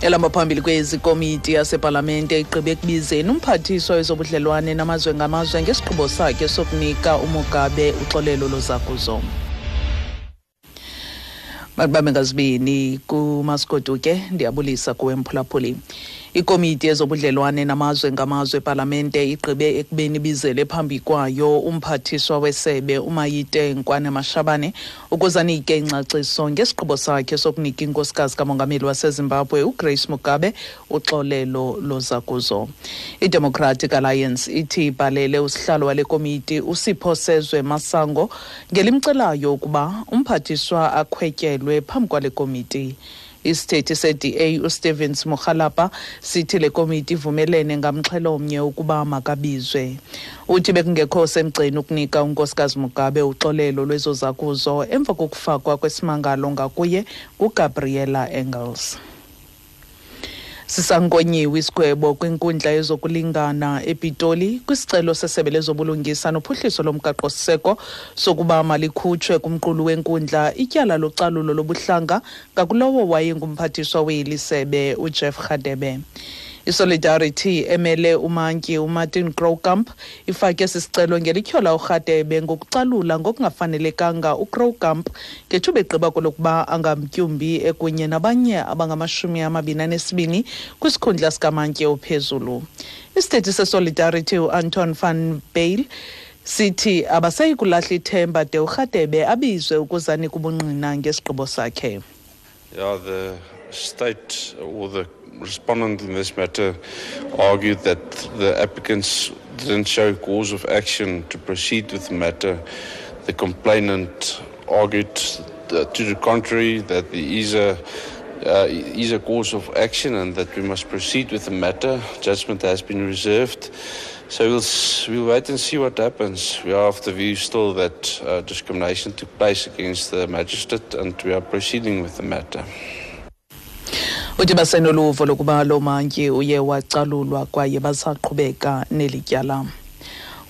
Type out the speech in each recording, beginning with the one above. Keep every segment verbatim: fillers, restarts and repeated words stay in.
elamba phambili kwezikomiti yasepalamente igqibe ekubizeni umphathiswa wezobudlelwane namazwe ngamazwe ngesigqibo sakhe sokunika uMugabe uxolelo lozakuzo. Mabambe ngazibini kuMasikoduke ndiyabulisa kuwe mphulaphuli. Ikomiti yezobudlelwane namazwe ngamazwe ePalamente igqibe ekubeni bizele phambi kwayo umphathiswa wesebe uMaite Nkoana-Mashabane ukuze anike ingcaciso ngesigqibo sakhe sokunika inkosikazi kaMongameli waseZimbabwe uGrace Mugabe uxolelo lozakuzo. IDemocratic Alliance ithi ibhalele usihlalo wale komiti uSipho Sezwe Masango ngelimcelayo ukuba umphathiswa akhwetyelwe phambi kwale komiti. Isithethi se-D A uStevens Mohalapa sithi le komiti ivumelene ngamxhelo omnye ukuba makabizwe. Uthi bekungekho semgceni ukunika unkosikazi Mugabe uxolelo lwezozakuzo emva kokufakwa kwesimangalo ngakuye uGabriella Engels. Sisangonyiwe isigwebo kwinkundla yezokulingana ePitoli kwisicelo sesebe lezobulungisa nophuhliso lomgaqo-siseko sokuba malikhutshwe kumqulu wenkundla ityala localulo lobuhlanga ngakulowo wayengumphathiswa welisebe uJeff Radebe. ISolidarity emele umantyi uMartin Krookamp ifake sisicelo ngelityhola uRadebe ngokucalula ngokungafanelekanga uKrookamp ngethuba egqiba kolokuba angamtyumbi ekunye nabanye abangamashumi amabini anesibini kwisikhundla sikamantyi ophezulu. Isithethi seSolidarity uAnton van Bale sithi abasayi kulahla ithemba de uRadebe abizwe ukuze anike ubungqina ngesigqibo sakhe. Yeah, the state or the respondent in this matter argued that the applicants didn't show cause of action to proceed with the matter. The complainant argued that, to the contrary, that there is a, uh, is a cause of action and that we must proceed with the matter. Judgment has been reserved. So we'll, we'll wait and see what happens. We are of the view still that uh, discrimination took place against the magistrate and we are proceeding with the matter. Uthi basenoluvo lokuba lo mantyi uye wacalulwa kwaye basaqhubeka nelityala.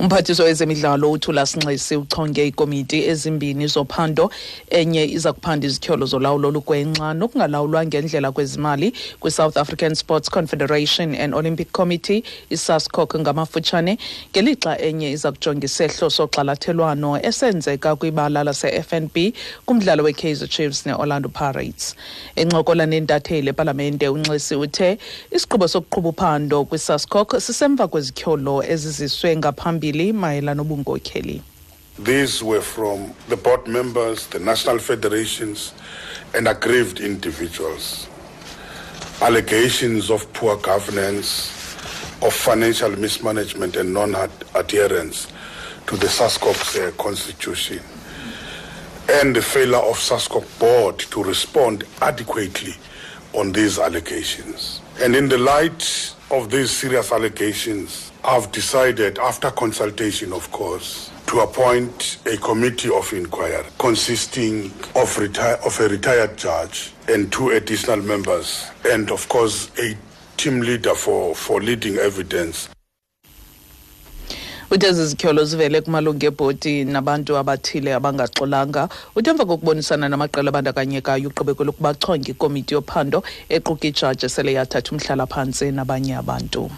Umphathiswa wezemidlalo uThula Sinxisi uchonge ikomiti ezimbini zophando, enye iza kuphanda izityholo zolawulo lukwenxa nokungalawulwa ngendlela kwezimali kwi-South African Sports Confederation and Olympic Committee, i-SASCOC ngamafutshane, ngelixa enye iza kujonga isehlo soxalathelwano esenzeka kwibala lase-F N B kumdlalo we-Kaizer Chiefs ne-Orlando Pirates. Encokola nentatheli ePalamente uNxisi uthe isigqibo sokuqhuba uphando kwi-SASCOC sisemva kwezityholo eziziswe ngaphambili. These were from the board members, the national federations, and aggrieved individuals. Allegations of poor governance, of financial mismanagement, and non-adherence to the SASCOC's uh, constitution, and the failure of SASCOC board to respond adequately on these allegations. And in the light of these serious allegations, I've decided, after consultation of course, to appoint a committee of inquiry consisting of, reti of a retired judge and two additional members, and of course a team leader for, for leading evidence. Utezi zikyolo zivele kumalunge poti nabantu abathile abangaxolanga utemva kokubonisana namaqela abandakanyekayo uqhubekela ukubachonga ikomiti yophando equka ijaji esele yathatha umhlalaphantsi nabanye abantu.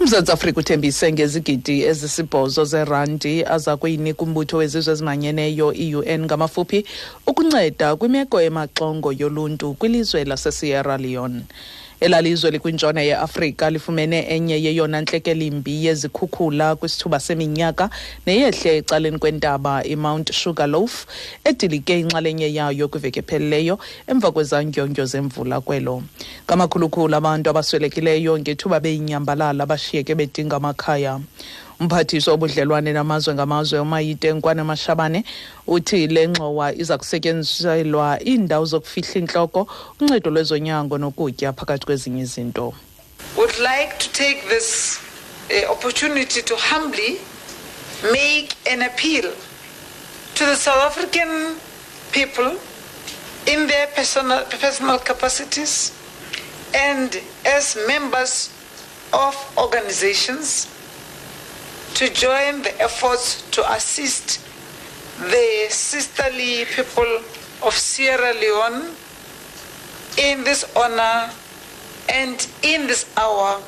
UMzantsi Afrika uthembise ngezigidi ezisibhozo zerandi aza kuyinika umbutho wezizwe ezimanyeneyo i U N ngamafuphi ukunceda kwimeko emaxongo yoluntu kwilizwe laseSierra Leone. Elalizwe likwintshona yeAfrika lifumene enye yeyona ntlekelimbi yezikhukhula kwisithuba seminyaka neyehle ecaleni kwentaba iMount Sugarloaf edilike inxalenye yayo kwiveki epheleleyo emva kwezandyondyo zemvula kwelo. Ngamakhulukhulu abantu abaswelekileyo ngethuba beyinyambalala bashiyeke bedinga amakhaya. Umphathiswa wobudlelwane namazwe ngamazwe uMaite Nkoana-Mashabane uthi le ngxowa iza kusetyenziselwa iindawo zokufihla intloko, uncedo lwezonyango nokutya phakathi kwezinye izinto. Would like to take this uh, opportunity to humbly make an appeal to the South African people in their personal, personal capacities and as members of organizations to join the efforts to assist the sisterly people of Sierra Leone in in this honor and in this hour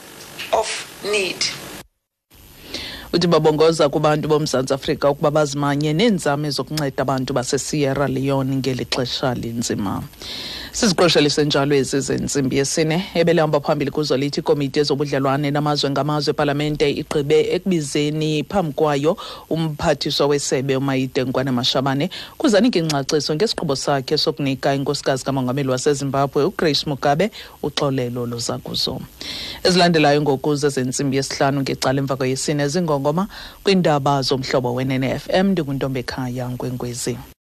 of need. Utibabongoza kubantu bomSouth Africa ukuba bazimanye nenzame zokunceda abantu base Sierra Leone ngelixesha linzima. Siziqoshelise njalo ezizintsimbi yesine ebelihamba phambili kuzo lithi ikomiti yezobudlelwane namazwe ngamazwe eParlamente igqibe ekubizeni phambi kwayo umphathiswa wesebe uMaite Nkoana-Mashabane kuzanika ingcaciso ngesigqibo sakhe sokunika inkosikazi kaMongameli waseZimbabwe uGrace Mugabe uxolelo loza kuzo. Ezilandelayo ngokuze ezintsimbi yesihlanu ngecala emva kweyesine zingongoma kwiindaba zomhlobo wenene F M ndinguntombekhaya Nkwenkwezi.